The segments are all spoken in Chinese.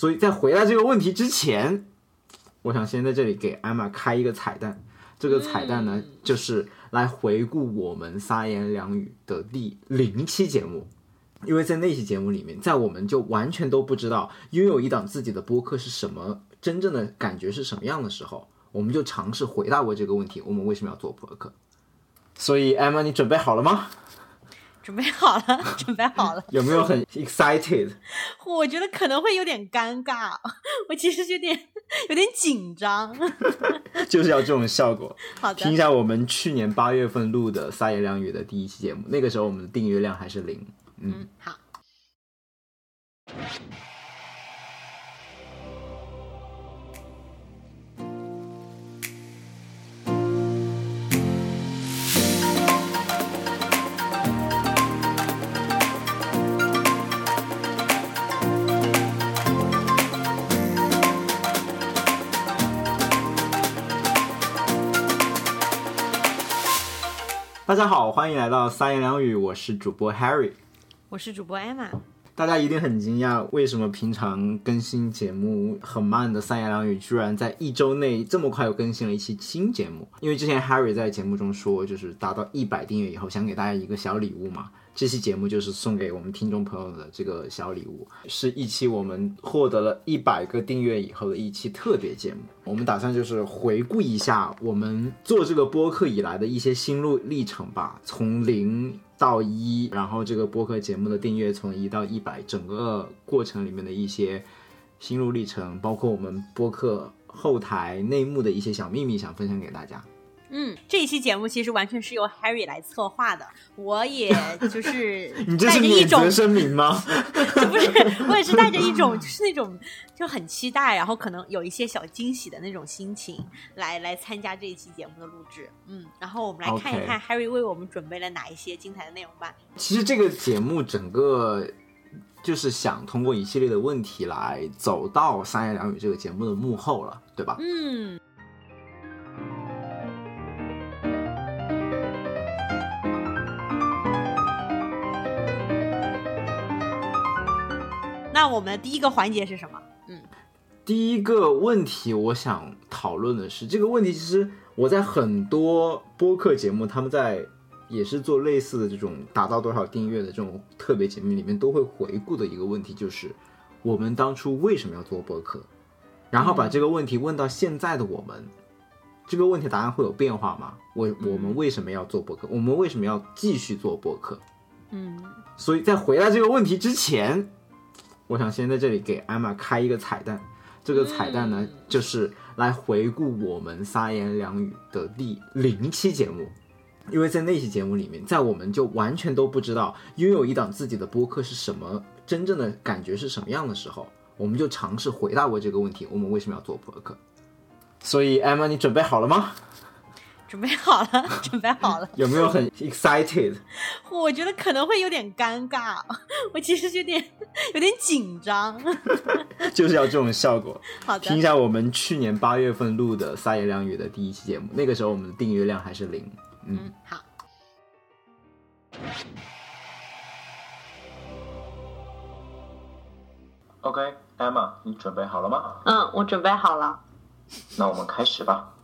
所以在回答这个问题之前，我想先在这里给艾玛开一个彩蛋。这个彩蛋呢，就是来回顾我们三言两语的第0期节目。因为在那期节目里面，在我们就完全都不知道拥有一档自己的播客是什么真正的感觉是什么样的时候，我们就尝试回答过这个问题，我们为什么要做播客。所以 Emma 你准备好了吗？准备好了有没有很 excited？ 我觉得可能会有点尴尬，我其实有点紧张就是要这种效果。好的，听一下我们去年8月份录的三言两语的第1期节目，那个时候我们的订阅量还是0。好。大家好，欢迎来到三言两语，我是主播 Harry。我是主播 Emma。 大家一定很惊讶，为什么平常更新节目很慢的三言两语居然在1周内这么快又更新了1期新节目。因为之前 Harry 在节目中说，就是达到100订阅以后想给大家一个小礼物嘛，这期节目就是送给我们听众朋友的这个小礼物，是1期我们获得了100个订阅以后的1期特别节目。我们打算就是回顾一下我们做这个播客以来的一些心路历程吧，从0到1，然后这个播客节目的订阅从1到100，整个过程里面的一些心路历程，包括我们播客后台内幕的一些小秘密，想分享给大家。这一期节目其实完全是由 Harry 来策划的，我也就是你这是免责声明吗？不是，我也是带着一种就是那种就很期待，然后可能有一些小惊喜的那种心情来参加这一期节目的录制。然后我们来看一看 Harry 为我们准备了哪一些精彩的内容吧。其实这个节目整个就是想通过一系列的问题来走到三言两语这个节目的幕后了，对吧？那我们第一个环节是什么？第一个问题我想讨论的是，这个问题其实我在很多播客节目，他们在也是做类似的这种达到多少订阅的这种特别节目里面都会回顾的一个问题，就是我们当初为什么要做播客，然后把这个问题问到现在的我们，这个问题答案会有变化吗？我们为什么要做播客？我们为什么要继续做播客？所以在回答这个问题之前，我想先在这里给艾玛开一个彩蛋。这个彩蛋呢，就是来回顾我们三言两语的第0期节目。因为在那期节目里面，在我们就完全都不知道拥有一档自己的播客是什么真正的感觉是什么样的时候，我们就尝试回答过这个问题，我们为什么要做播客。所以艾玛你准备好了吗？准备好了有没有很 excited？ 我觉得可能会有点尴尬，我其实有点紧张就是要这种效果。好的，听一下我们去年8月份录的三言两语的第1期节目，那个时候我们的订阅量还是0。好。OK， Emma 你准备好了吗？我准备好了。那我们开始吧。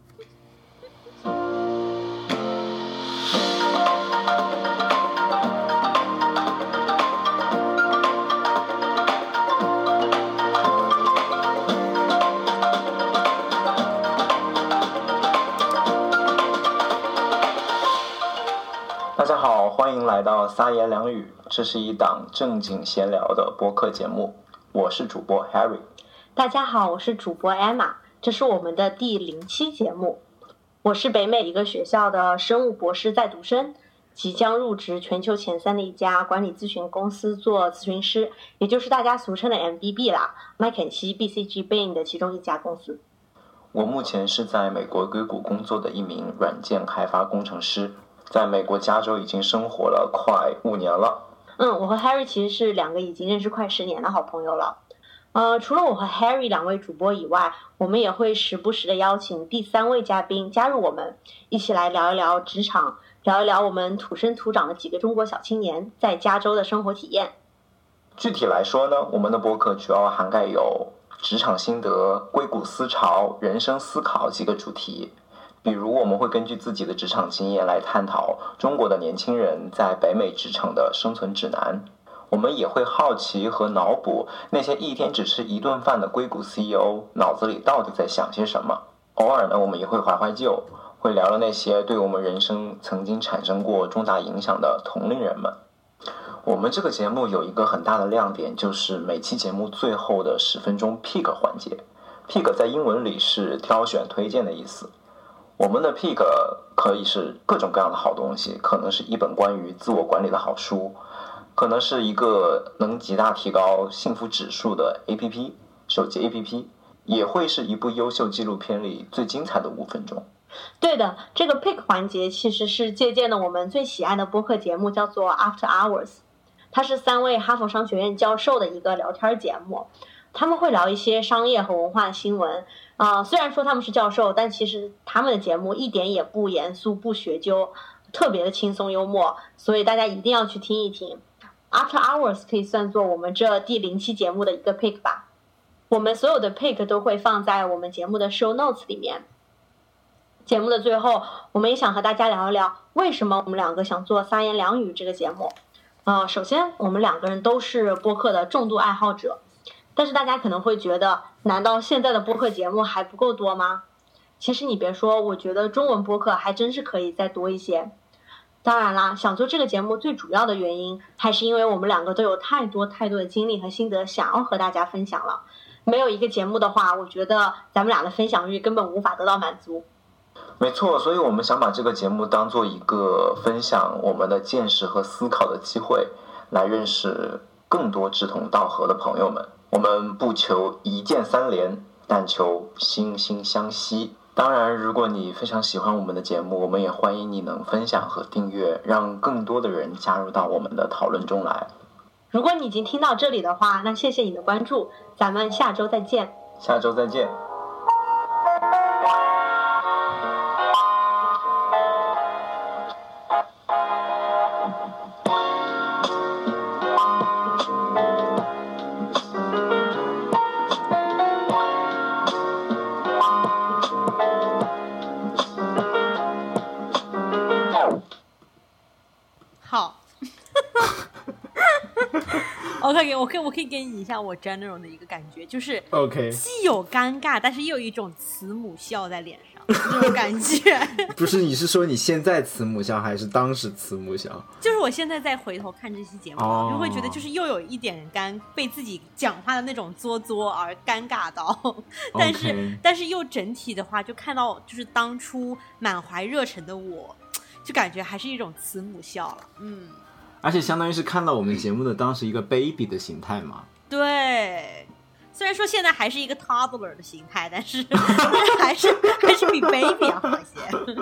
欢迎来到三言两语，这是一档正经闲聊的播客节目，我是主播 Harry。 大家好，我是主播 Emma， 这是我们的第0期节目。我是北美一个学校的生物博士在读生，即将入职全球前3的一家管理咨询公司做咨询师，也就是大家俗称的 MBB 啦，麦肯锡 BCG Bain 的其中一家公司。我目前是在美国硅谷工作的一名软件开发工程师，在美国加州已经生活了快5年了。我和 Harry 其实是2个已经认识快10年的好朋友了。除了我和 Harry 2位主播以外，我们也会时不时的邀请第3位嘉宾加入我们，一起来聊一聊职场，聊一聊我们土生土长的几个中国小青年在加州的生活体验。具体来说呢，我们的播客主要涵盖有职场心得、硅谷思潮、人生思考几个主题。比如我们会根据自己的职场经验来探讨中国的年轻人在北美职场的生存指南，我们也会好奇和脑补那些一天只吃一顿饭的硅谷 CEO 脑子里到底在想些什么。偶尔呢，我们也会怀怀旧，会聊聊那些对我们人生曾经产生过重大影响的同龄人们。我们这个节目有一个很大的亮点，就是每期节目最后的10分钟 pick 环节。pick 在英文里是挑选推荐的意思。我们的 pick 可以是各种各样的好东西，可能是一本关于自我管理的好书，可能是一个能极大提高幸福指数的 APP 手机 APP， 也会是一部优秀纪录片里最精彩的5分钟。对的，这个 pick 环节其实是借鉴了我们最喜爱的播客节目，叫做 After Hours。 它是3位哈佛商学院教授的一个聊天节目，他们会聊一些商业和文化新闻虽然说他们是教授，但其实他们的节目一点也不严肃不学究，特别的轻松幽默，所以大家一定要去听一听。After Hours 可以算作我们这第0期节目的一个 pick 吧。我们所有的 pick 都会放在我们节目的 show notes 里面。节目的最后，我们也想和大家聊一聊为什么我们2个想做三言两语这个节目。首先我们2个人都是播客的重度爱好者，但是大家可能会觉得，难道现在的播客节目还不够多吗？其实你别说，我觉得中文播客还真是可以再多一些。当然啦，想做这个节目最主要的原因还是因为我们2个都有太多的经历和心得想要和大家分享了。没有一个节目的话，我觉得咱们俩的分享欲根本无法得到满足。没错，所以我们想把这个节目当做一个分享我们的见识和思考的机会，来认识更多志同道合的朋友们。我们不求一键三连，但求惺惺相惜。当然，如果你非常喜欢我们的节目，我们也欢迎你能分享和订阅，让更多的人加入到我们的讨论中来。如果你已经听到这里的话，那谢谢你的关注，咱们下周再见。下周再见。我可以给你一下我 general 的一个感觉，就是 OK， 既有尴尬，但是又有一种慈母笑在脸上那种感觉。不是，你是说你现在慈母笑还是当时慈母笑？就是我现在再回头看这期节目，就会觉得就是又有一点被自己讲话的那种作而尴尬到，但是、okay. 但是又整体的话，就看到就是当初满怀热忱的我，就感觉还是一种慈母笑了，嗯。而且相当于是看到我们节目的当时一个 baby 的形态嘛。对，虽然说现在还是一个 toddler 的形态，但是还是比 baby 要好一些。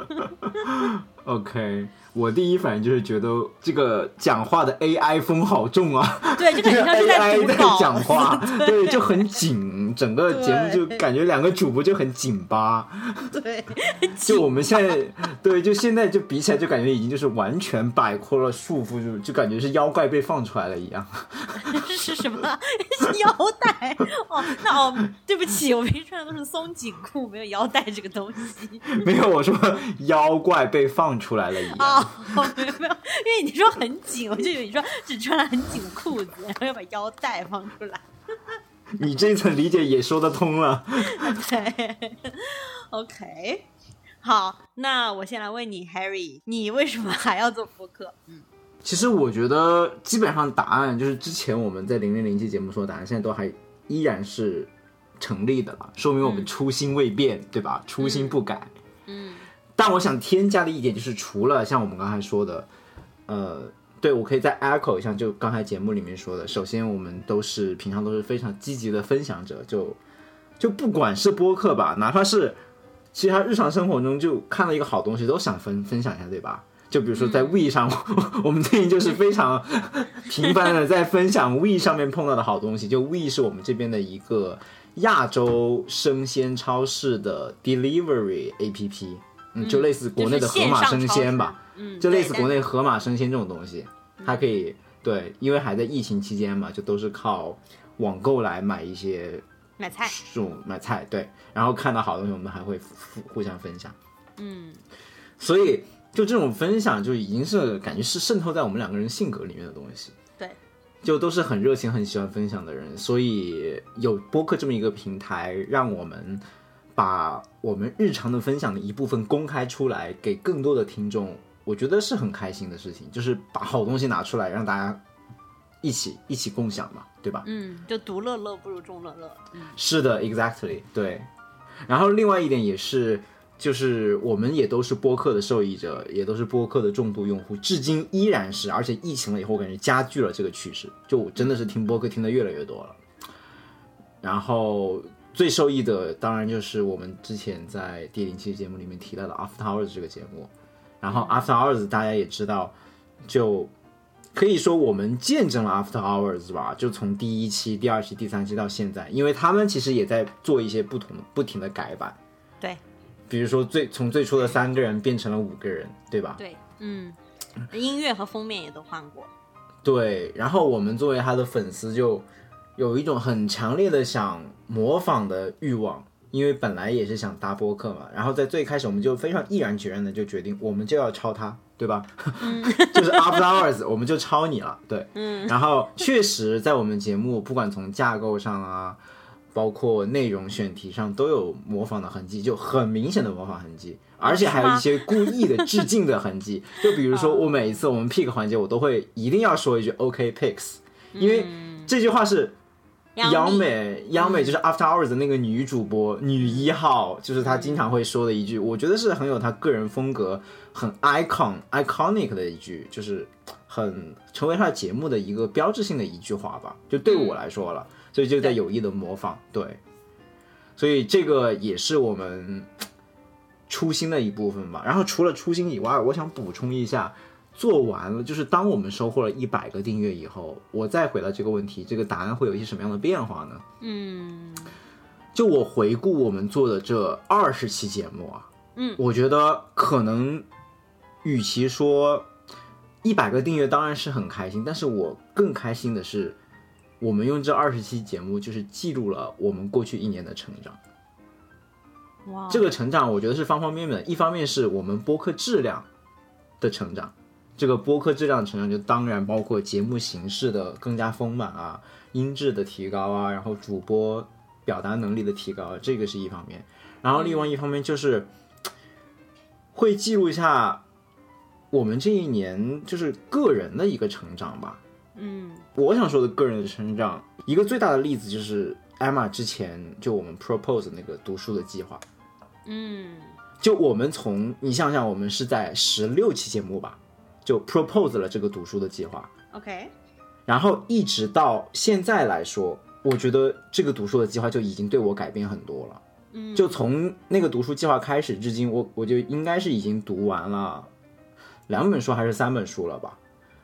OK， 我第一反应就是觉得这个讲话的 AI 风好重啊。对，就感觉像是在读稿，讲话对，就很紧，整个节目就感觉2个主播就很紧巴。对，就我们现在对，就现在就比起来，就感觉已经就是完全摆脱了束缚，就感觉是腰带被放出来了一样。是什么腰带？哦，那对不起，我平时穿的都是松紧裤，没有腰带这个东西。没有，我说腰带被放出来了一样。哦，没有，因为你说很紧，我就以为你说只穿了很紧的裤子，然后要把腰带放出来。你这层理解也说得通了。对 ，OK， 好，那我先来问你 ，Harry， 你为什么还要做播客？嗯。其实我觉得基本上答案就是之前我们在000期节目说的答案，现在都还依然是成立的了，说明我们初心未变，对吧？初心不改。嗯。但我想添加的一点就是，除了像我们刚才说的，对，我可以再 echo 一下，就刚才节目里面说的，首先我们平常都是非常积极的分享者，就不管是播客吧，哪怕是其他日常生活中就看到一个好东西都想分享一下，对吧？就比如说在 Weee 上、我们最近就是非常频繁的在分享 Weee 上面碰到的好东西。就 Weee 是我们这边的一个亚洲生鲜超市的 delivery APP， 就类似国内的盒马生鲜吧，就类似国内盒马生鲜这种东西，它可以对，因为还在疫情期间嘛，就都是靠网购来买一些买菜，这种买菜，对，然后看到好东西我们还会互相分享，嗯，所以就这种分享就已经是感觉是渗透在我们两个人性格里面的东西，对，就都是很热情很喜欢分享的人，所以有播客这么一个平台让我们把我们日常的分享的一部分公开出来给更多的听众，我觉得是很开心的事情，就是把好东西拿出来让大家一起共享嘛，对吧？嗯，就独乐乐不如众乐乐。嗯，是的 ，exactly， 对。然后另外一点也是，就是我们也都是播客的受益者，也都是播客的重度用户，至今依然是，而且疫情了以后，我感觉加剧了这个趋势。就我真的是听播客听得越来越多了。然后最受益的当然就是我们之前在第07期节目里面提到的 After Hours 这个节目。然后 After Hours 大家也知道，就可以说我们见证了 After Hours 吧，就从第1期、第2期、第3期到现在，因为他们其实也在做一些不停的改版，对，比如说从最初的3个人变成了5个人，对吧？对，嗯，音乐和封面也都换过，对，然后我们作为他的粉丝就有一种很强烈的想模仿的欲望，因为本来也是想搭播客嘛，然后在最开始我们就非常毅然决然的就决定我们就要抄他，对吧？嗯、就是 After Hours 我们就抄你了，对，嗯。然后确实在我们节目不管从架构上啊，包括内容选题上都有模仿的痕迹，就很明显的模仿痕迹，而且还有一些故意的致敬的痕迹，就比如说我每一次我们 pick 环节我都会一定要说一句 OK picks， 因为这句话是央美就是 After Hours 的那个女主播、女1号，就是她经常会说的一句，我觉得是很有她个人风格，很 iconic 的一句，就是很成为她节目的一个标志性的一句话吧，就对我来说了，所以就在有意的模仿，对，所以这个也是我们初心的一部分吧。然后除了初心以外，我想补充一下，做完了，就是当我们收获了100个订阅以后，我再回到这个问题，这个答案会有一些什么样的变化呢？嗯，就我回顾我们做的这20期节目啊，嗯，我觉得可能与其说100个订阅当然是很开心，但是我更开心的是我们用这20期节目就是记录了我们过去1年的成长。哇，这个成长我觉得是方方面面的，一方面是我们播客质量的成长，这个播客质量成长就当然包括节目形式的更加丰满啊，音质的提高啊，然后主播表达能力的提高，这个是一方面。然后另外一方面就是会记录一下我们这1年就是个人的一个成长吧。嗯，我想说的个人的成长，一个最大的例子就是 Emma 之前就我们 propose 那个读书的计划。嗯，就我们从你想想我们是在16期节目吧就 propose 了这个读书的计划 OK， 然后一直到现在来说，我觉得这个读书的计划就已经对我改变很多了。嗯，就从那个读书计划开始至今，我就应该是已经读完了2本书还是3本书了吧。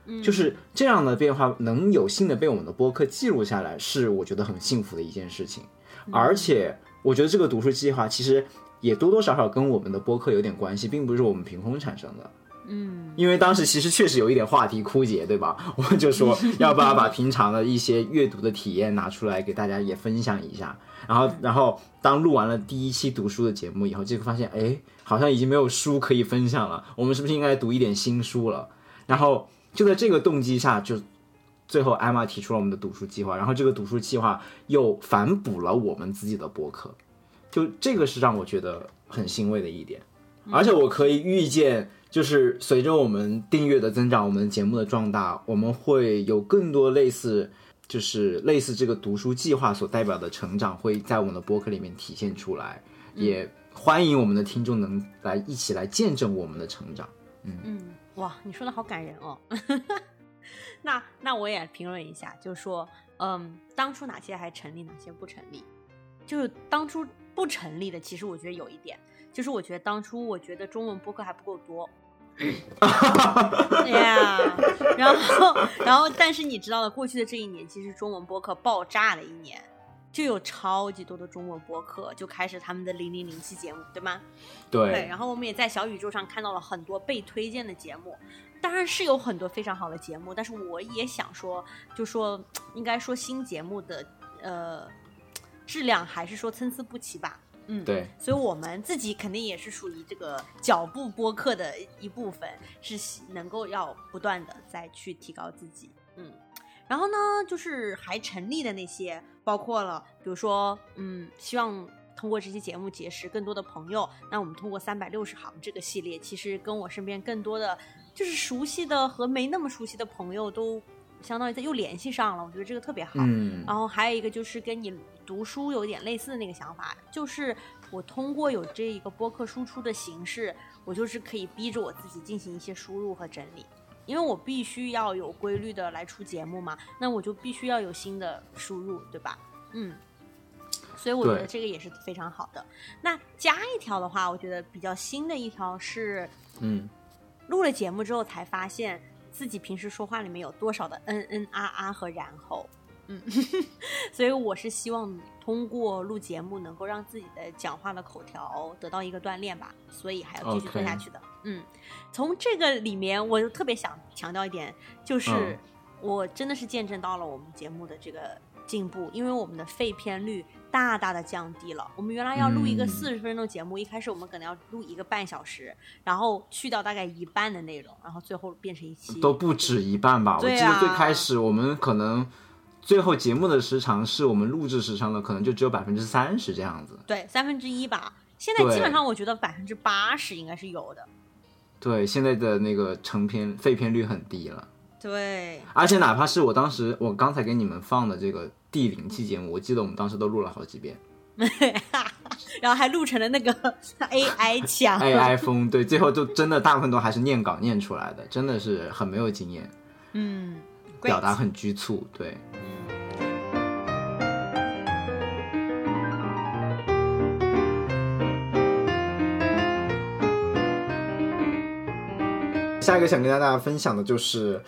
嗯，就是这样的变化能有幸的被我们的播客记录下来，是我觉得很幸福的一件事情。而且我觉得这个读书计划其实也多多少少跟我们的播客有点关系，并不是我们凭空产生的。嗯，因为当时其实确实有一点话题枯竭，对吧？我就说要不要把平常的一些阅读的体验拿出来给大家也分享一下。然后当录完了第1期读书的节目以后，结果发现哎，好像已经没有书可以分享了，我们是不是应该读一点新书了？然后就在这个动机下，就最后艾玛提出了我们的读书计划，然后这个读书计划又反哺了我们自己的播客，就这个是让我觉得很欣慰的一点。而且我可以预见，就是随着我们订阅的增长，我们节目的壮大，我们会有更多类似这个读书计划所代表的成长会在我们的播客里面体现出来。也欢迎我们的听众能来一起来见证我们的成长。嗯，哇，你说的好感人哦。那我也评论一下，就说当初哪些还成立，哪些不成立。就是当初不成立的，其实我觉得有一点，就是我觉得当初我觉得中文播客还不够多，yeah， 然后但是你知道的，过去的这1年其实中文播客爆炸的1年，就有超级多的中文播客就开始他们的007节目，对吗？ 对，然后我们也在小宇宙上看到了很多被推荐的节目，当然是有很多非常好的节目，但是我也想说，就说应该说新节目的质量还是说参差不齐吧。嗯，对，所以我们自己肯定也是属于这个脚步播客的一部分，是能够要不断的再去提高自己。嗯，然后呢就是还成立的那些包括了比如说希望通过这期节目结识更多的朋友，那我们通过360行这个系列其实跟我身边更多的就是熟悉的和没那么熟悉的朋友都相当于在又联系上了，我觉得这个特别好。然后还有一个就是跟你读书有点类似的那个想法，就是我通过有这一个播客输出的形式，我就是可以逼着我自己进行一些输入和整理，因为我必须要有规律的来出节目嘛，那我就必须要有新的输入，对吧？嗯，所以我觉得这个也是非常好的。那加一条的话，我觉得比较新的一条是，录了节目之后才发现自己平时说话里面有多少的嗯嗯啊啊和然后，所以我是希望通过录节目能够让自己的讲话的口条得到一个锻炼吧，所以还要继续做下去的。Okay. 从这个里面我特别想强调一点，就是我真的是见证到了我们节目的这个进步，因为我们的废片率大大的降低了。我们原来要录一个40分钟节目，一开始我们可能要录1个半小时，然后去掉大概一半的内容，然后最后变成一期都不止一半吧。我记得最开始我们可能最后节目的时长是我们录制时长的可能就只有30%这样子，对，1/3吧。现在基本上我觉得80%应该是有的。对，现在的那个成片废片率很低了。对，而且哪怕是我当时我刚才给你们放的这个第0期节目，我记得我们当时都录了好几遍然后还录成了那个 AI 墙AI 风，对，最后就真的大部分都还是念稿念出来的，真的是很没有经验，表达很局促，对。下一个想跟大家分享的就是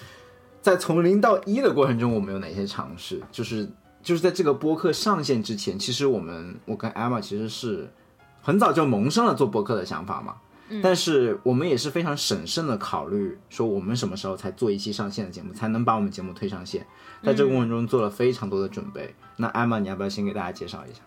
在从0到1的过程中我们有哪些尝试，就是在这个播客上线之前，其实我跟 Emma 其实是很早就萌生了做播客的想法嘛，但是我们也是非常审慎的考虑说我们什么时候才做一期上线的节目，才能把我们节目推上线，在这个过程中做了非常多的准备。那 Emma 你要不要先给大家介绍一下？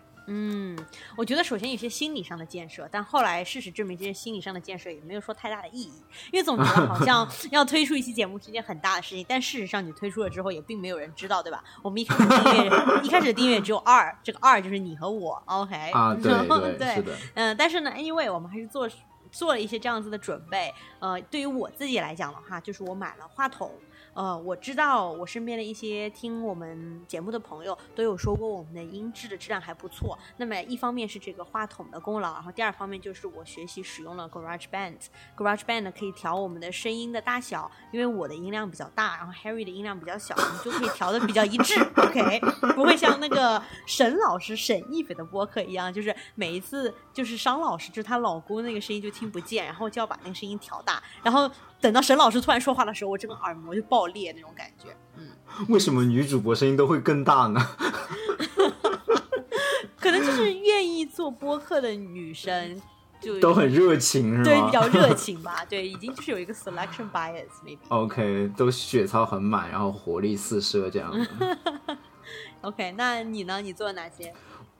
我觉得首先有些心理上的建设，但后来事实证明这些心理上的建设也没有说太大的意义，因为总觉得好像要推出一期节目是一件很大的事情但事实上你推出了之后也并没有人知道，对吧？我们一开始订阅只有2，这个2就是你和我 OK 啊，对对对，是的。但是呢 anyway 我们还是做了一些这样子的准备。对于我自己来讲的话，就是我买了话筒。我知道我身边的一些听我们节目的朋友都有说过我们的音质的质量还不错，那么一方面是这个话筒的功劳，然后第二方面就是我学习使用了 GarageBand 呢可以调我们的声音的大小，因为我的音量比较大，然后 Harry 的音量比较小，我们就可以调的比较一致OK， 不会像那个沈老师沈亦斐的播客一样，就是每一次就是商老师就是她老公那个声音就听不见，然后就要把那个声音调大，然后等到沈老师突然说话的时候，我这个耳膜就爆裂那种感觉。为什么女主播声音都会更大呢？可能就是愿意做播客的女生就都很热情，是吧？对，比较热情吧。对，已经就是有一个 selection bias maybe。OK， 都血槽很满，然后活力四射这样。OK， 那你呢？你做了哪些？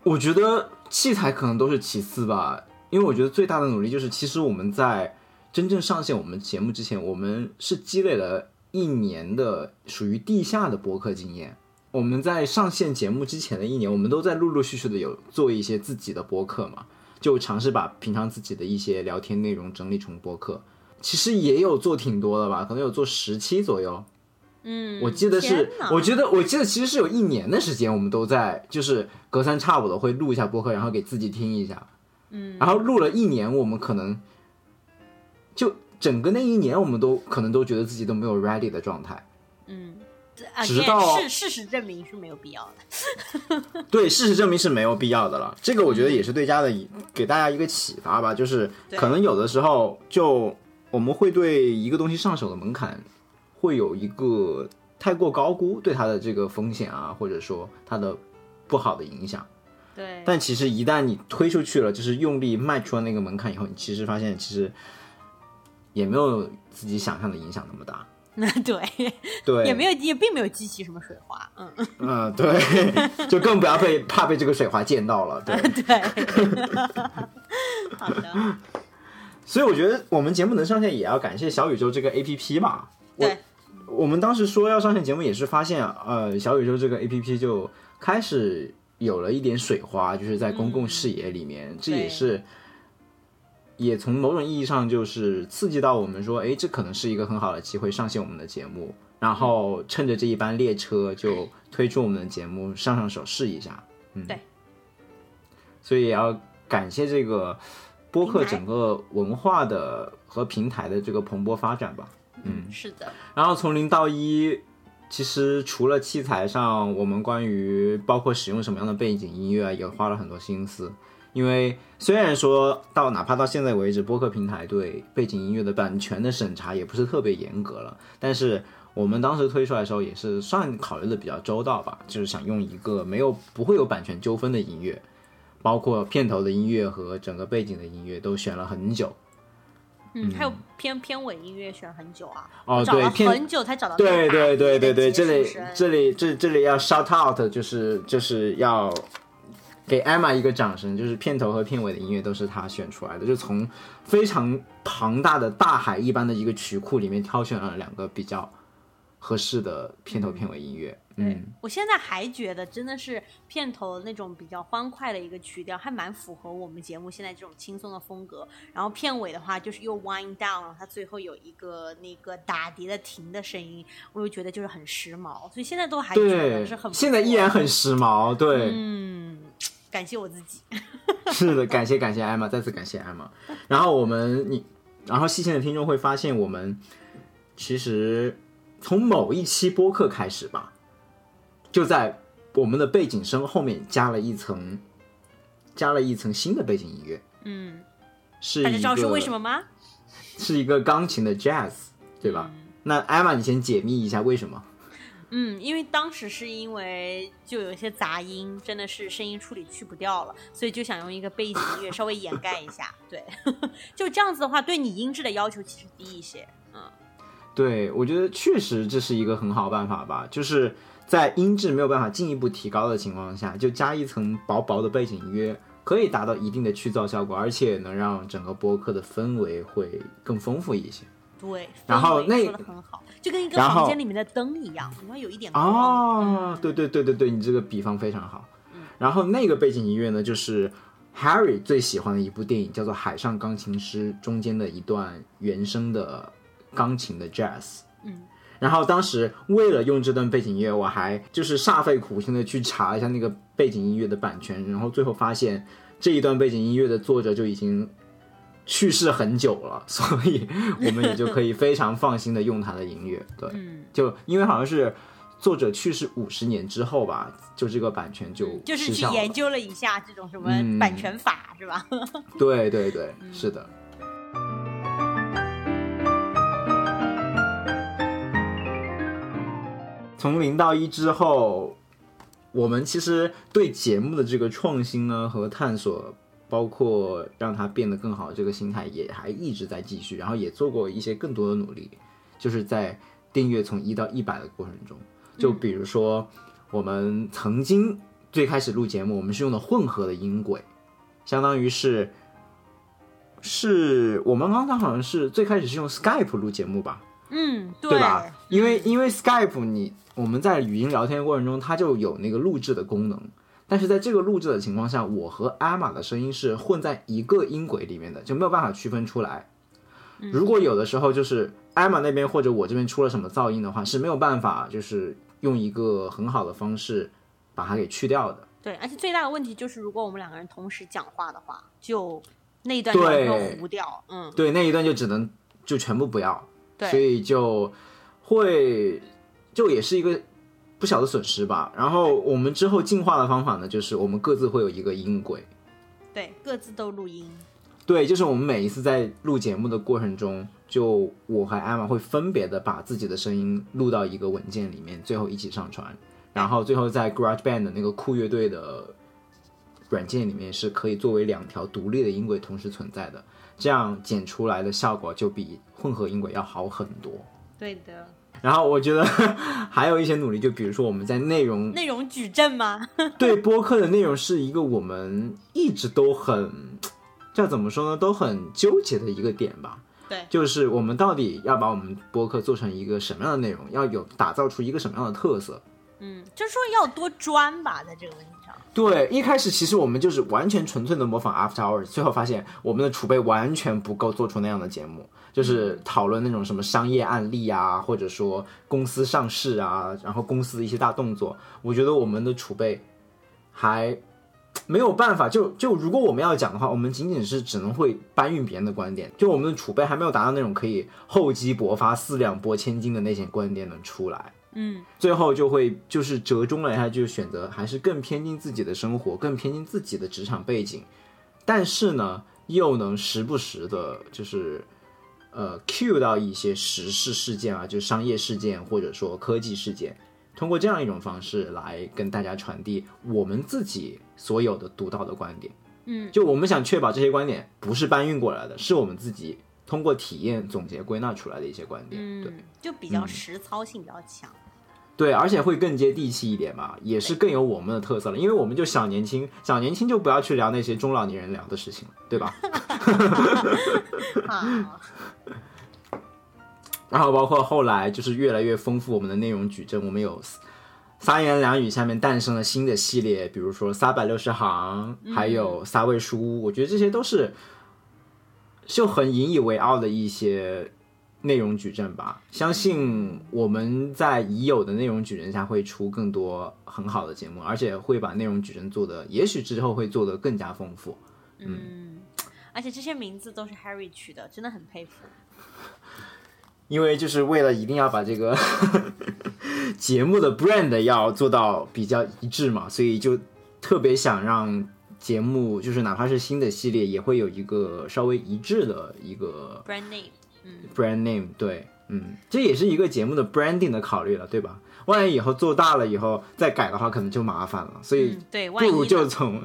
我觉得器材可能都是其次吧，因为我觉得最大的努力就是，其实我们在真正上线我们节目之前，我们是积累了1年的属于地下的播客经验。我们在上线节目之前的1年，我们都在陆陆续续的有做一些自己的播客嘛，就尝试把平常自己的一些聊天内容整理成播客。其实也有做挺多的吧，可能有做10期左右。我记得是，我记得其实是有1年的时间，我们都在就是隔三差五的会录一下播客，然后给自己听一下。然后录了1年，我们可能就整个那1年我们都可能都觉得自己都没有 ready 的状态。直到事实证明是没有必要的对，事实证明是没有必要的了。这个我觉得也是对家的给大家一个启发吧，就是可能有的时候就我们会对一个东西上手的门槛会有一个太过高估对它的这个风险啊，或者说它的不好的影响。对，但其实一旦你推出去了，就是用力迈出了那个门槛以后，你其实发现其实也没有自己想象的影响那么大。对对，也并没有激起什么水花，嗯嗯，对，就更不要怕被这个水花溅到了，对、对，好的。所以我觉得我们节目能上线也要感谢小宇宙这个 APP 吧。对，我们当时说要上线节目也是发现，小宇宙这个 APP 就开始有了一点水花，就是在公共视野里面，这也从某种意义上就是刺激到我们说，哎，这可能是一个很好的机会上线我们的节目，然后趁着这一班列车就推出我们的节目，上手试一下。嗯，对。所以也要感谢这个播客整个文化的和平台的这个蓬勃发展吧。嗯，是的。然后从零到一，其实除了器材上，我们关于包括使用什么样的背景音乐也花了很多心思。因为虽然说哪怕到现在为止，播客平台对背景音乐的版权的审查也不是特别严格了，但是我们当时推出来的时候也是算考虑的比较周到吧，就是想用一个不会有版权纠纷的音乐，包括片头的音乐和整个背景的音乐都选了很久。嗯，还有片尾音乐选很久啊，哦，对，很久才找到。对对对对对，这里要 shout out， 就是要给 Emma 一个掌声，就是片头和片尾的音乐都是她选出来的，就从非常庞大的大海一般的一个曲库里面挑选了两个比较合适的片头片尾音乐。嗯，我现在还觉得真的是片头那种比较欢快的一个曲调还蛮符合我们节目现在这种轻松的风格，然后片尾的话就是又 wind down， 然后它最后有一个那个打碟的停的声音，我又觉得就是很时髦，所以现在都还觉得是很，现在依然很时髦。对，嗯，感谢我自己。是的，感谢 Emma， 再次感谢 Emma。 然后然后细心的听众会发现，我们其实从某一期播客开始吧，就在我们的背景声后面加了一层新的背景音乐。嗯，大家知道是为什么吗？是一个钢琴的 jazz， 对吧？嗯，那 Emma 你先解密一下为什么。嗯，因为当时是因为就有一些杂音，真的是声音处理去不掉了，所以就想用一个背景音乐稍微掩盖一下。对，就这样子的话对你音质的要求其实低一些。嗯，对，我觉得确实这是一个很好的办法吧，就是在音质没有办法进一步提高的情况下，就加一层薄薄的背景音乐，可以达到一定的去噪效果，而且能让整个播客的氛围会更丰富一些。对，然后那说的很好，就跟一个房间里面的灯一样，你要有一点光。哦，对对对对对，你这个比方非常好。嗯，然后那个背景音乐呢，就是 Harry 最喜欢的一部电影，叫做《海上钢琴师》中间的一段原声的钢琴的 jazz。嗯。然后当时为了用这段背景音乐，我还就是煞费苦心的去查一下那个背景音乐的版权，然后最后发现这一段背景音乐的作者就已经去世很久了，所以我们也就可以非常放心的用他的音乐。对，就因为好像是作者去世50年之后吧，就这个版权就失效了，就是去研究了一下这种什么版权法，是吧？对对对，是的。从零到一之后，我们其实对节目的这个创新呢和探索，包括让它变得更好这个心态也还一直在继续，然后也做过一些更多的努力，就是在订阅从1到100的过程中，就比如说我们曾经最开始录节目，我们是用的混合的音轨，相当于是我们刚才好像是最开始是用 Skype 录节目吧。嗯， 对吧？因为 Skype 我们在语音聊天的过程中，它就有那个录制的功能，但是在这个录制的情况下，我和 Emma 的声音是混在一个音轨里面的，就没有办法区分出来。如果有的时候就是 Emma 那边或者我这边出了什么噪音的话，是没有办法就是用一个很好的方式把它给去掉的。对，而且最大的问题就是如果我们两个人同时讲话的话，就那一段就能糊掉。嗯，对，那一段就只能就全部不要，所以就也是一个不小的损失吧。然后我们之后进化的方法呢，就是我们各自会有一个音轨，对，各自都录音。对，就是我们每一次在录节目的过程中，就我和 Emma 会分别的把自己的声音录到一个文件里面，最后一起上传，然后最后在 GarageBand 的那个酷乐队的软件里面是可以作为2条独立的音轨同时存在的，这样剪出来的效果就比混合音轨要好很多。对的。然后我觉得还有一些努力，就比如说我们在内容矩阵吗？对，播客的内容是一个我们一直都很叫怎么说呢，都很纠结的一个点吧。对，就是我们到底要把我们播客做成一个什么样的内容，要有打造出一个什么样的特色。嗯，就是说要多专吧，在这个问题上。对，一开始其实我们就是完全纯粹的模仿 After Hours， 最后发现我们的储备完全不够做出那样的节目，就是讨论那种什么商业案例啊，或者说公司上市啊，然后公司的一些大动作。我觉得我们的储备还没有办法，就如果我们要讲的话，我们仅仅是只能会搬运别人的观点，就我们的储备还没有达到那种可以厚积薄发、四两拨千斤的那些观点能出来。嗯，最后就会就是折中了一下，就选择还是更偏近自己的生活，更偏近自己的职场背景，但是呢又能时不时的就是cue 到一些时事事件啊，就商业事件或者说科技事件，通过这样一种方式来跟大家传递我们自己所有的独到的观点。嗯，就我们想确保这些观点不是搬运过来的，是我们自己通过体验总结归纳出来的一些观点。嗯，对，就比较实操性比较强。对，而且会更接地气一点嘛，也是更有我们的特色了，因为我们就小年轻，小年轻就不要去聊那些中老年人聊的事情了，对吧？然后包括后来就是越来越丰富我们的内容矩阵，我们有三言两语下面诞生了新的系列，比如说360行，还有3位书屋，我觉得这些都是就很引以为傲的一些内容矩阵吧。相信我们在已有的内容矩阵下会出更多很好的节目，而且会把内容矩阵做的，也许之后会做的更加丰富。 而且这些名字都是 Harry 取的，真的很佩服，因为就是为了一定要把这个节目的 brand 要做到比较一致嘛，所以就特别想让节目就是哪怕是新的系列也会有一个稍微一致的一个 brand name。brand name， 对，这也是一个节目的 branding 的考虑了，对吧？万一以后做大了以后再改的话，可能就麻烦了，所以不如就从、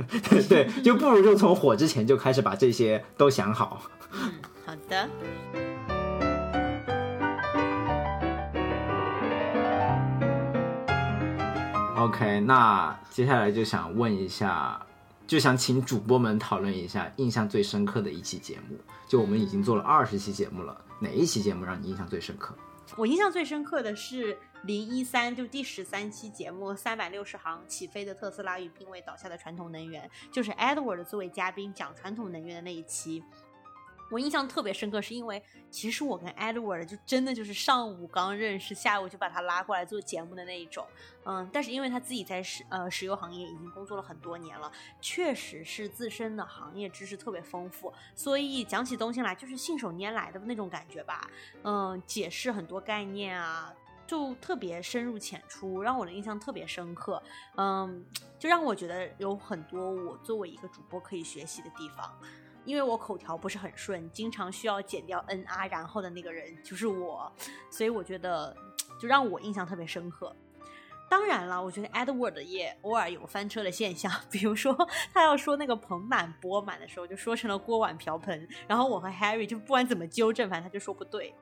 对，就不如就从火之前就开始把这些都想好。好的。OK， 那接下来就想问一下。就想请主播们讨论一下印象最深刻的一期节目，就我们已经做了20期节目了，哪一期节目让你印象最深刻？我印象最深刻的是013，就第13期节目360行，起飞的特斯拉与濒危倒下的传统能源，就是 Edward 作为嘉宾讲传统能源的那一期，我印象特别深刻，是因为其实我跟 Edward 就真的就是上午刚认识，下午就把他拉过来做节目的那一种。但是因为他自己在石油行业已经工作了很多年了，确实是自身的行业知识特别丰富，所以讲起东西来就是信手拈来的那种感觉吧。解释很多概念啊，就特别深入浅出，让我的印象特别深刻。就让我觉得有很多我作为一个主播可以学习的地方。因为我口条不是很顺，经常需要剪掉 NR 然后的那个人就是我，所以我觉得就让我印象特别深刻。当然了，我觉得 Edward 也偶尔有翻车的现象，比如说他要说那个盆满钵满的时候就说成了锅碗瓢盆，然后我和 Harry 就不管怎么纠正，反正他就说不对。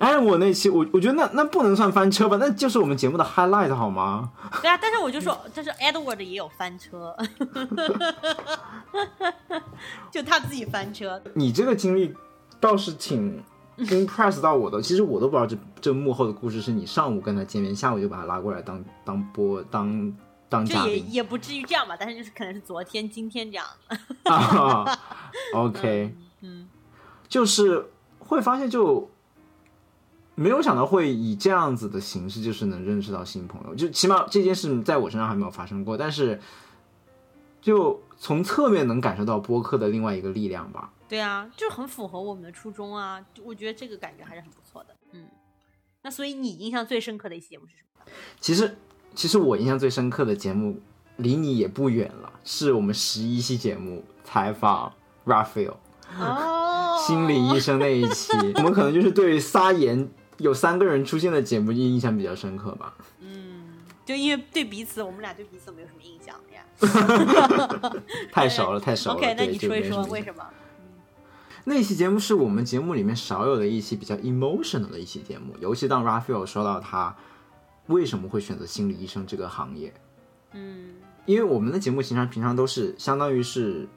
我那期我觉得那不能算翻车吧，那就是我们节目的 highlight 好吗？对啊，但是我就说就是 Edward 也有翻车就他自己翻车。你这个经历倒是挺 impress 到我的其实我都不知道这幕后的故事是你上午跟他见面，下午就把他拉过来当嘉宾，就也不至于这样吧，但是就是可能是昨天今天这样OK， 就是会发现就没有想到会以这样子的形式就是能认识到新朋友，就起码这件事在我身上还没有发生过，但是就从侧面能感受到播客的另外一个力量吧。对啊，就很符合我们的初衷啊，我觉得这个感觉还是很不错的。那所以你印象最深刻的一期节目是什么？其实我印象最深刻的节目离你也不远了，是我们11期节目采访 Raphael 心理医生那一期我们可能就是对于撒盐有3个人出现的节目印象比较深刻吧。就因为我们俩对彼此没有什么印象呀太熟了。OK， 那你说一说为什么？那期节目是我们节目里面少有的一期比较 emotional 的一期节目，尤其当 Raphael 说到他为什么会选择心理医生这个行业，嗯，因为我们的节目平常都是相当于是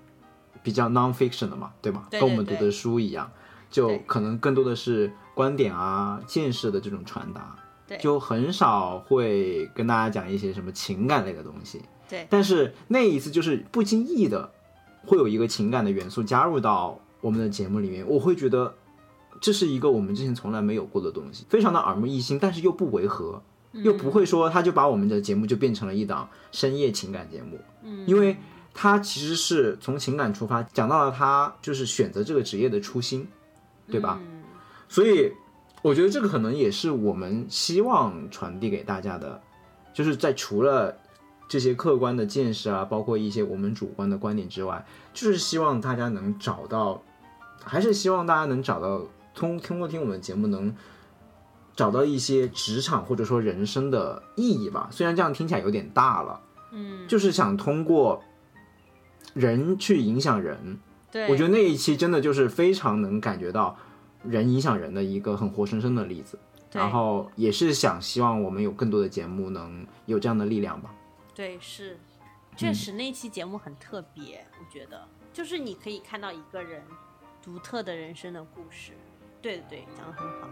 比较 non-fiction 的嘛，对吗？对对对，跟我们读的书一样，就可能更多的是观点啊、见识的这种传达，对，就很少会跟大家讲一些什么情感类的东西。对，但是那一次就是不经意的会有一个情感的元素加入到我们的节目里面，我会觉得这是一个我们之前从来没有过的东西，非常的耳目一新，但是又不违和，又不会说他就把我们的节目就变成了一档深夜情感节目，因为他其实是从情感出发，讲到了他就是选择这个职业的初心，对吧？所以我觉得这个可能也是我们希望传递给大家的，就是在除了这些客观的见识啊，包括一些我们主观的观点之外，就是希望大家能找到，还是希望大家能找到通过听我们的节目能找到一些职场或者说人生的意义吧。虽然这样听起来有点大了，就是想通过人去影响人。对，我觉得那一期真的就是非常能感觉到人影响人的一个很活生生的例子，然后也是希望我们有更多的节目能有这样的力量吧。对，是，确实那期节目很特别，我觉得就是你可以看到一个人独特的人生的故事。对对，讲得很好。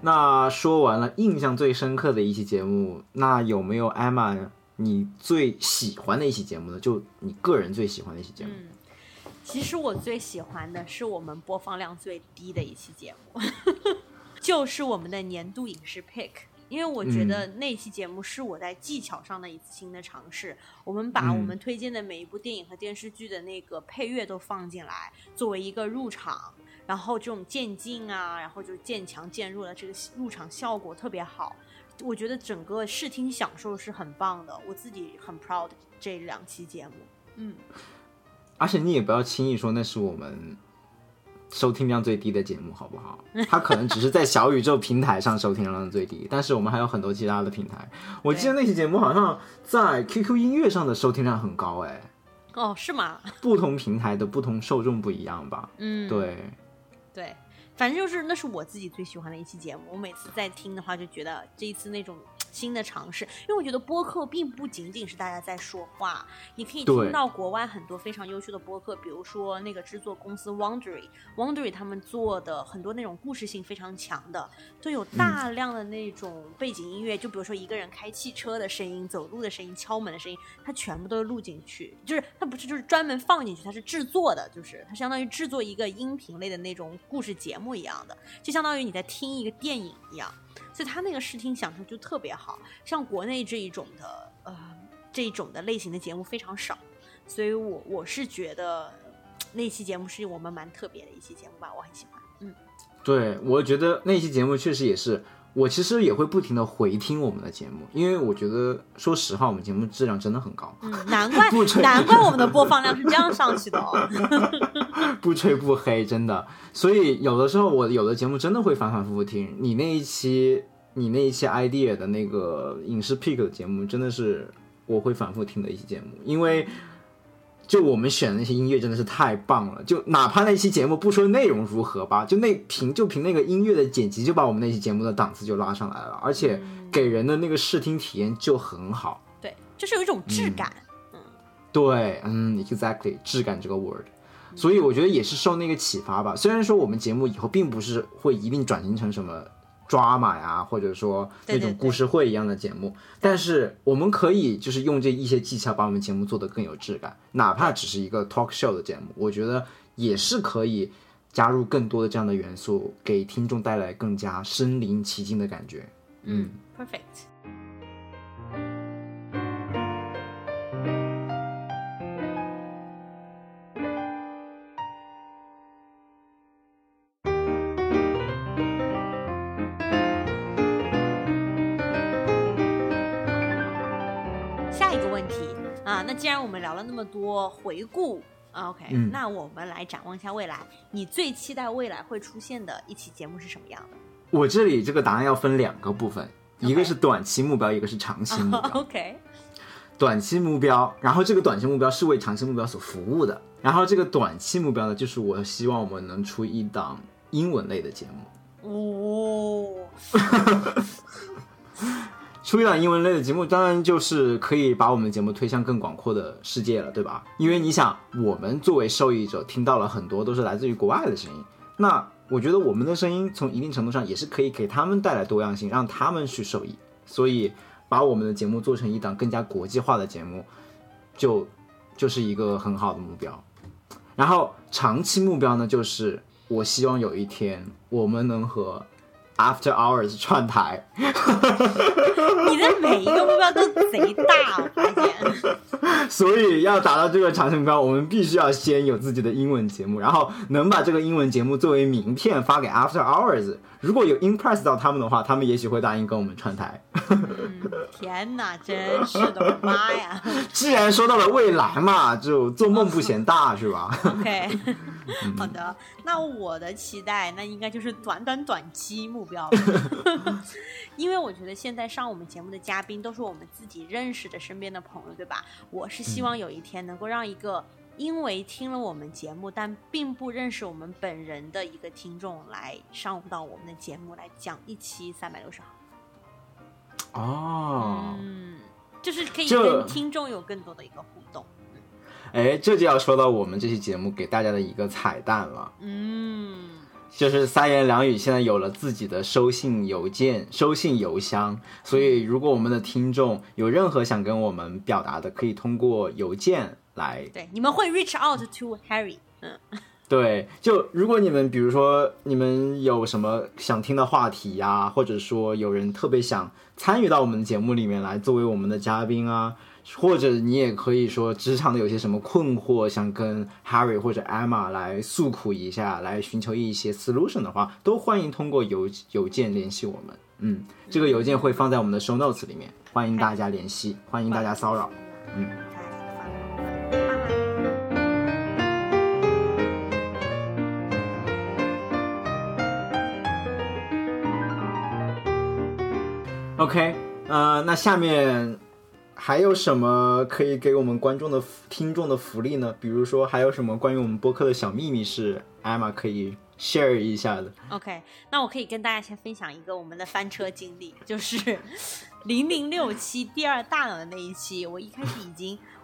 那说完了印象最深刻的一期节目，那有没有 Emma 你最喜欢的一期节目呢？就你个人最喜欢的一期节目。其实我最喜欢的是我们播放量最低的一期节目就是我们的年度影视 pick， 因为我觉得那期节目是我在技巧上的一次新的尝试，我们把我们推荐的每一部电影和电视剧的那个配乐都放进来作为一个入场，然后这种渐进啊，然后就渐强渐弱的这个入场效果特别好，我觉得整个视听享受是很棒的，我自己很 proud 这两期节目。而且你也不要轻易说那是我们收听量最低的节目，好不好？它可能只是在小宇宙平台上收听量最低但是我们还有很多其他的平台，我记得那期节目好像在 QQ 音乐上的收听量很高。哦，是吗？不同平台的不同受众不一样吧。对，反正就是那是我自己最喜欢的一期节目，我每次在听的话就觉得这一次那种新的尝试，因为我觉得播客并不仅仅是大家在说话，你可以听到国外很多非常优秀的播客，比如说那个制作公司 Wondery 他们做的很多那种故事性非常强的，就有大量的那种背景音乐，就比如说一个人开汽车的声音、走路的声音、敲门的声音，它全部都录进去，就是它不是就是专门放进去，它是制作的，就是它相当于制作一个音频类的那种故事节目一样的，就相当于你在听一个电影一样，所以他那个视听享受就特别好，像国内这一种的类型的节目非常少，所以我是觉得那期节目是我们蛮特别的一期节目吧，我很喜欢。对，我觉得那期节目确实也是，我其实也会不停的回听我们的节目，因为我觉得说实话我们节目质量真的很高。难怪我们的播放量是这样上去的不吹不黑，真的。所以有的时候我有的节目真的会反反复复听，你那一期 idea 的那个影视 pick 的节目真的是我会反复听的一期节目，因为就我们选的那些音乐真的是太棒了，就哪怕那期节目不说内容如何吧，就凭那个音乐的剪辑就把我们那期节目的档次就拉上来了，而且给人的那个视听体验就很好。对，就是有一种质感。对，exactly， 质感这个 word。所以我觉得也是受那个启发吧，虽然说我们节目以后并不是会一定转型成什么drama呀，或者说那种故事会一样的节目，对对对，但是我们可以就是用这一些技巧把我们节目做得更有质感，哪怕只是一个 talk show 的节目，我觉得也是可以加入更多的这样的元素，给听众带来更加身临其境的感觉。perfect。 既然我们聊了那么多回顾 ，OK，那我们来展望一下未来。你最期待未来会出现的一期节目是什么样的？我这里这个答案要分两个部分，一个是短期目标，一个是长期目标。OK， 短期目标，然后这个短期目标是为长期目标所服务的。然后这个短期目标呢，就是我希望我们能出一档英文类的节目。哦，出一档英文类的节目，当然就是可以把我们的节目推向更广阔的世界了，对吧？因为你想，我们作为受益者，听到了很多都是来自于国外的声音。那我觉得我们的声音从一定程度上也是可以给他们带来多样性，让他们去受益。所以把我们的节目做成一档更加国际化的节目，就是一个很好的目标。然后长期目标呢，就是我希望有一天我们能和 After Hours 串台。你的每一个目标都贼大，我发现。所以要达到这个长期目标，我们必须要先有自己的英文节目，然后能把这个英文节目作为名片发给 After Hours。如果有 impress 到他们的话，他们也许会答应跟我们串台。天哪，真是的，妈呀！既然说到了未来嘛，就做梦不嫌大，是吧 ？OK， 好的。那我的期待，那应该就是短期目标了，因为我觉得现在上我们节目的嘉宾都是我们自己认识的身边的朋友，对吧？我是希望有一天能够让一个因为听了我们节目但并不认识我们本人的一个听众来上到我们的节目来讲一期360号。哦，就是可以跟听众有更多的一个互动。哎，这就要说到我们这期节目给大家的一个彩蛋了。就是三言两语现在有了自己的收信邮箱，所以如果我们的听众有任何想跟我们表达的，可以通过邮件来。对，你们会 reach out to Harry。对，就如果你们比如说你们有什么想听的话题呀，或者说有人特别想参与到我们的节目里面来作为我们的嘉宾啊，或者你也可以说职场的有些什么困惑想跟 Harry 或者 Emma 来诉苦一下，来寻求一些 solution 的话，都欢迎通过邮件联系我们。这个邮件会放在我们的 show notes 里面，欢迎大家联系，欢迎大家骚扰。OK， 那下面还有什么可以给我们观众的听众的福利呢？比如说还有什么关于我们播客的小秘密是 Emma 可以 share 一下的？ OK， 那我可以跟大家先分享一个我们的翻车经历，就是0067第二大脑的那一期，我一开始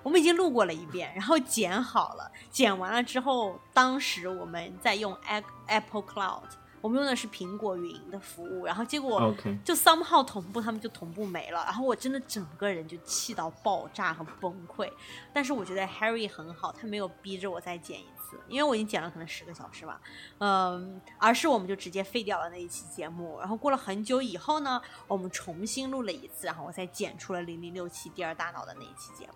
我们已经录过了一遍，然后剪好了，剪完了之后，当时我们在用 Apple Cloud，我们用的是苹果云的服务，然后结果就 somehow 同步，他们就同步没了，然后我真的整个人就气到爆炸和崩溃。但是我觉得 Harry 很好，他没有逼着我再剪一次，因为我已经剪了可能10个小时吧，而是我们就直接废掉了那一期节目，然后过了很久以后呢，我们重新录了一次，然后我再剪出了0067第二大脑的那一期节目。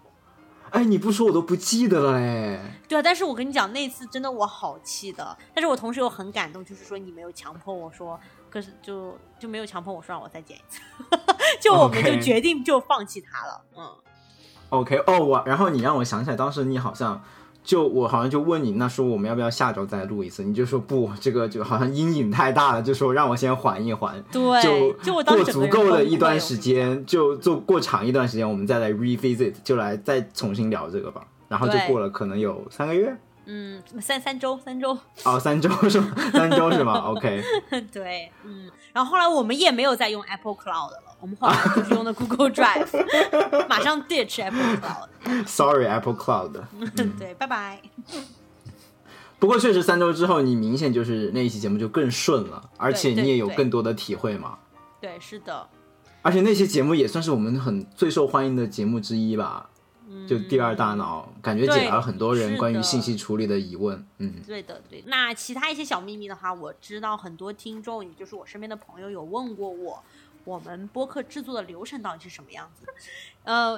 哎，你不说我都不记得了。对啊，但是我跟你讲，那次真的我好气的，但是我同时又很感动，就是说你没有强迫我说，可是就没有强迫我说让我再剪一次，就我们就决定就放弃它了。OK， 然后你让我想起来，当时你好像我好像问你，那说我们要不要下周再录一次，你就说不，这个就好像阴影太大了，就说让我先缓一缓。对，就我过足够的一段时间，就过长一段时间，我们再来 revisit， 就来再重新聊这个吧。然后就过了可能有3个月，三周。哦，3周是吗 ？OK。对，然后后来我们也没有再用 Apple Cloud 了，我们后来就是用的 Google Drive， 马上 ditch Apple Cloud。Sorry Apple Cloud。对，拜拜。不过确实3周之后，你明显就是那一期节目就更顺了，而且你也有更多的体会嘛。对，是的。而且那期节目也算是我们最受欢迎的节目之一吧。就第二大脑，感觉解答了很多人关于信息处理的疑问。对的。那其他一些小秘密的话，我知道很多听众，也就是我身边的朋友有问过我们播客制作的流程到底是什么样子。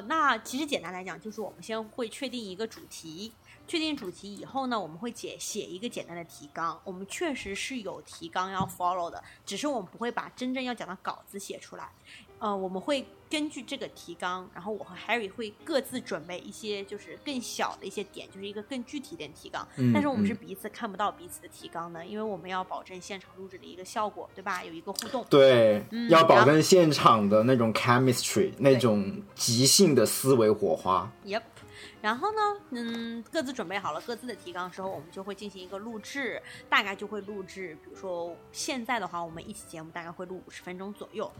那其实简单来讲，就是我们先会确定一个主题，确定主题以后呢，我们会写一个简单的提纲，我们确实是有提纲要 follow 的，只是我们不会把真正要讲的稿子写出来。我们会根据这个提纲，然后我和 Harry 会各自准备一些就是更小的一些点，就是一个更具体点提纲，但是我们是彼此看不到彼此的提纲的，因为我们要保证现场录制的一个效果，对吧，有一个互动，对，要保证现场的那种 chemistry， 那种即兴的思维火花。 Yep，然后呢，各自准备好了各自的提纲之后，我们就会进行一个录制，大概就会录制，比如说现在的话，我们一期节目大概会录50分钟左右，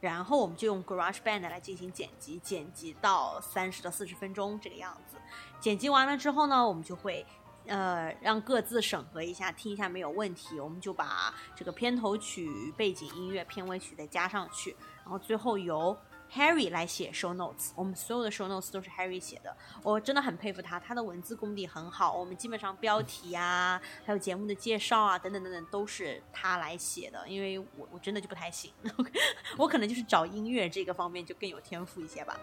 然后我们就用 GarageBand 来进行剪辑，剪辑到30到40分钟这个样子。剪辑完了之后呢，我们就会让各自审核一下，听一下没有问题，我们就把这个片头曲、背景音乐、片尾曲再加上去，然后最后由Harry 来写 show notes， 我们所有的 show notes 都是 Harry 写的，我真的很佩服他，他的文字功底很好，我们基本上标题啊，还有节目的介绍啊，等等等等都是他来写的，因为 我真的就不太行我可能就是找音乐这个方面就更有天赋一些吧。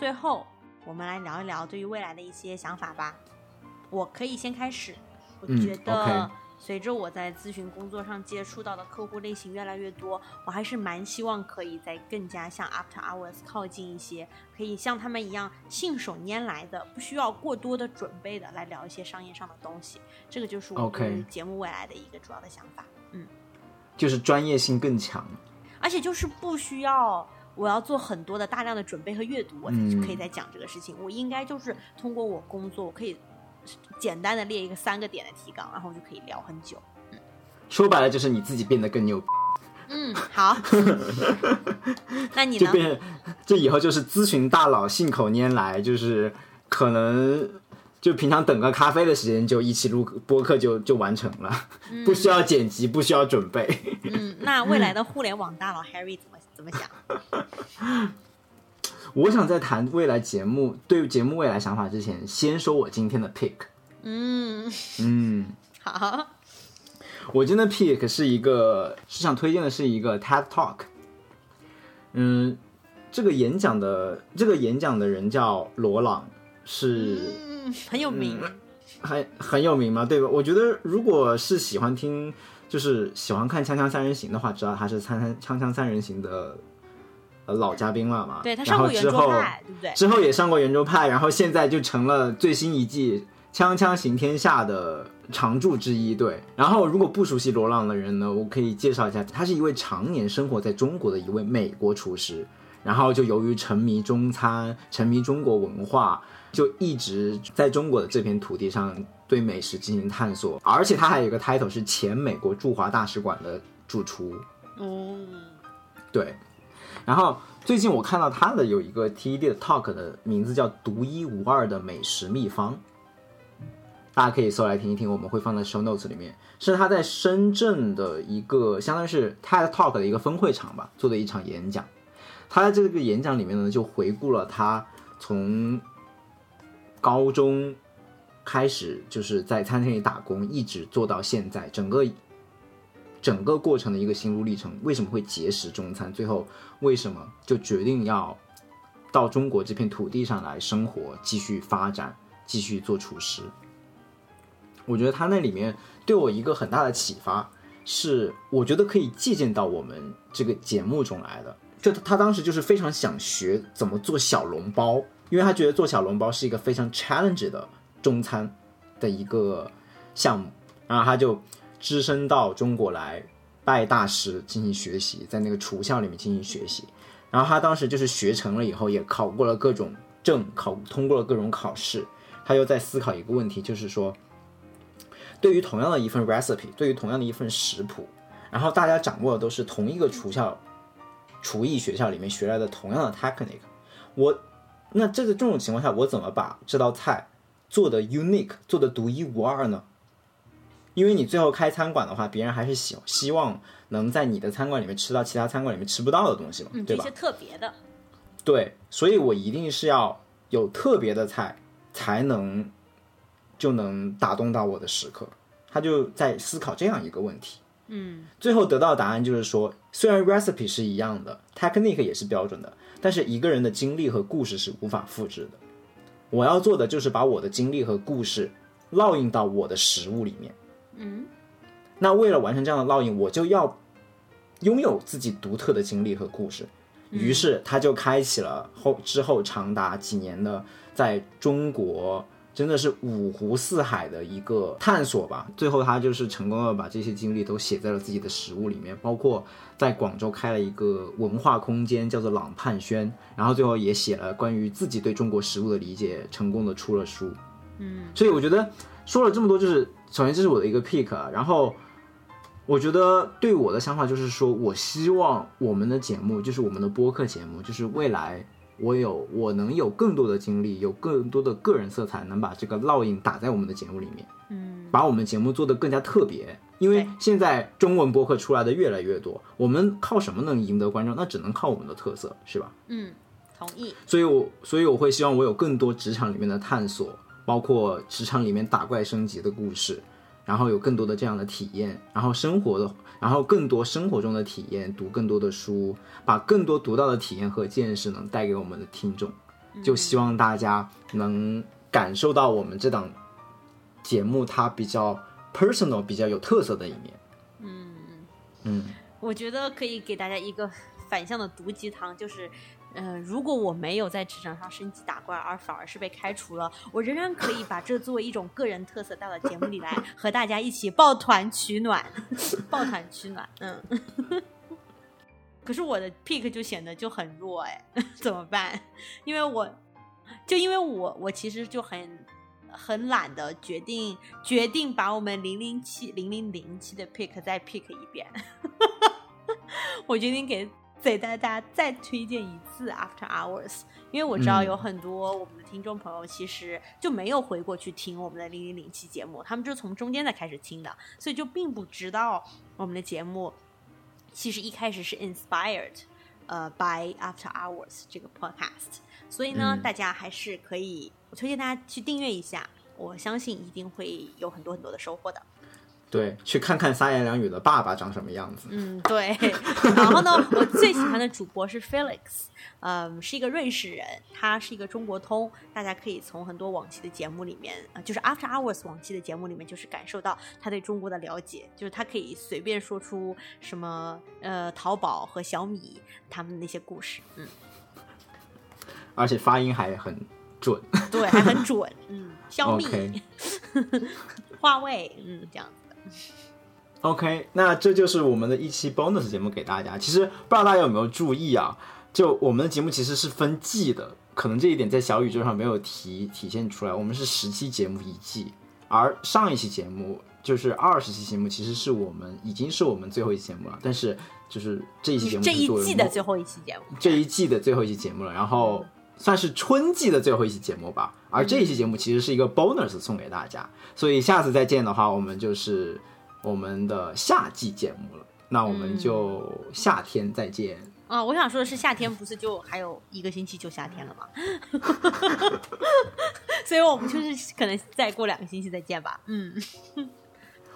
最后我们来聊一聊对于未来的一些想法吧。我可以先开始，我觉得随着我在咨询工作上接触到的客户类型越来越多，我还是蛮希望可以再更加向 After Hours 靠近一些，可以像他们一样信手拈来的，不需要过多的准备的来聊一些商业上的东西，这个就是我对节目未来的一个主要的想法。就是专业性更强，而且就是不需要我要做很多的大量的准备和阅读，我可以再讲这个事情。我应该就是通过我工作，我可以简单的列一个3个点的提纲，然后我就可以聊很久。说白了就是你自己变得更牛。好那你呢？就以后就是咨询大佬信口拈来，就是可能就平常等个咖啡的时间就一起录播客就完成了，不需要剪辑，不需要准备。那未来的互联网大佬 Harry 怎么想？我想在谈未来节目对节目未来想法之前，先说我今天的 pick。好，我今天的 pick 是一个市场推荐的，是一个 TED Talk。这个演讲的人叫罗朗，是很有名，很有名嘛，对吧？我觉得如果是喜欢听。就是喜欢看《锵锵三人行》的话，知道他是《锵锵三人行》的老嘉宾了嘛？对，他上过圆桌派，对不对？之后也上过圆桌派，然后现在就成了最新一季《锵锵行天下》的常驻之一。对，然后如果不熟悉罗朗的人呢，我可以介绍一下，他是一位常年生活在中国的一位美国厨师，然后就由于沉迷中餐、沉迷中国文化，就一直在中国的这片土地上。对美食进行探索，而且他还有一个 title 是前美国驻华大使馆的主厨。对，然后最近我看到他的有一个 TED 的 talk 的名字叫独一无二的美食秘方，大家可以搜来听一听，我们会放在 show notes 里面，是他在深圳的一个相当于是 TED talk 的一个分会场吧，做的一场演讲。他在这个演讲里面呢，就回顾了他从高中开始就是在餐厅里打工一直做到现在整个过程的一个心路历程，为什么会结识中餐，最后为什么就决定要到中国这片土地上来生活，继续发展，继续做厨师。我觉得他那里面对我一个很大的启发是，我觉得可以借鉴到我们这个节目中来的。就他当时就是非常想学怎么做小笼包，因为他觉得做小笼包是一个非常 challenge 的中餐的一个项目，然后他就只身到中国来拜大师进行学习，在那个厨校里面进行学习，然后他当时就是学成了以后也考过了各种证，通过了各种考试。他又在思考一个问题，就是说对于同样的一份 recipe， 对于同样的一份食谱，然后大家掌握的都是同一个厨艺学校里面学来的同样的 technique， 那这种情况下我怎么把这道菜做的 unique， 做的独一无二呢？因为你最后开餐馆的话，别人还是希望能在你的餐馆里面吃到其他餐馆里面吃不到的东西嘛，对吧？这些特别的，对，所以我一定是要有特别的菜才能就能打动到我的食客。他就在思考这样一个问题，嗯，最后得到答案就是说，虽然 recipe 是一样的， technique 也是标准的，但是一个人的经历和故事是无法复制的。我要做的就是把我的经历和故事烙印到我的食物里面。嗯，那为了完成这样的烙印，我就要拥有自己独特的经历和故事。于是他就开启了之后长达几年的在中国真的是五湖四海的一个探索吧。最后他就是成功的把这些经历都写在了自己的食物里面，包括在广州开了一个文化空间叫做朗盼轩，然后最后也写了关于自己对中国食物的理解，成功的出了书。嗯，所以我觉得说了这么多，就是首先这是我的一个 pick， 然后我觉得对我的想法就是说，我希望我们的节目，就是我们的播客节目，就是未来我能有更多的经历，有更多的个人色彩，能把这个烙印打在我们的节目里面，嗯，把我们节目做得更加特别。因为现在中文播客出来的越来越多，我们靠什么能赢得观众？那只能靠我们的特色，是吧？嗯，同意。所以我会希望我有更多职场里面的探索，包括职场里面打怪升级的故事。然后有更多的这样的体验，然后更多生活中的体验，读更多的书，把更多读到的体验和见识能带给我们的听众。就希望大家能感受到我们这档节目它比较 personal 比较有特色的一面。嗯嗯，我觉得可以给大家一个反向的毒鸡汤，就是如果我没有在职场上升级打怪，而反而是被开除了，我仍然可以把这作为一种个人特色带到节目里来，和大家一起抱团取暖，抱团取暖。嗯，可是我的 pick 就显得就很弱，哎，怎么办？因为我其实就很懒的决定把我们007的 pick 再 pick 一遍，我决定给。所以大家再推荐一次 After Hours， 因为我知道有很多我们的听众朋友其实就没有回过去听我们的0007节目，他们就从中间的开始听的，所以就并不知道我们的节目其实一开始是 inspired by After Hours 这个 podcast。 所以呢，大家还是可以，我推荐大家去订阅一下，我相信一定会有很多很多的收获的。对，去看看三言两语的爸爸长什么样子。嗯，对。然后呢，我最喜欢的主播是 Felix， 是一个瑞士人，他是一个中国通，大家可以从很多往期的节目里面，就是 After Hours 往期的节目里面，就是感受到他对中国的了解，就是他可以随便说出什么淘宝和小米他们那些故事。嗯，而且发音还很准。对，还很准。嗯，小米、okay. 华为，嗯，这样子。OK， 那这就是我们的一期 bonus 节目给大家。其实不知道大家有没有注意啊，就我们的节目其实是分季的，可能这一点在小宇宙上没有体现出来。我们是10期节目一季，而上一期节目就是20期节目，其实是已经是我们最后一期节目了。但是就是这一期节目是这一季的最后一期节目，这一季的最后一期节目了，然后算是春季的最后一期节目吧。而这一期节目其实是一个 bonus 送给大家，所以下次再见的话，我们就是我们的夏季节目了。那我们就夏天再见。啊，我想说的是夏天不是就还有一个星期就夏天了吗？所以我们就是可能再过2个星期再见吧。嗯。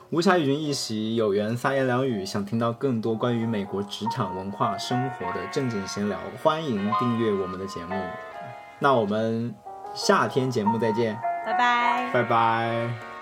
无暇与君一席，有缘三言两语。想听到更多关于美国职场文化生活的正经闲聊，欢迎订阅我们的节目。那我们夏天节目再见，拜拜，拜拜。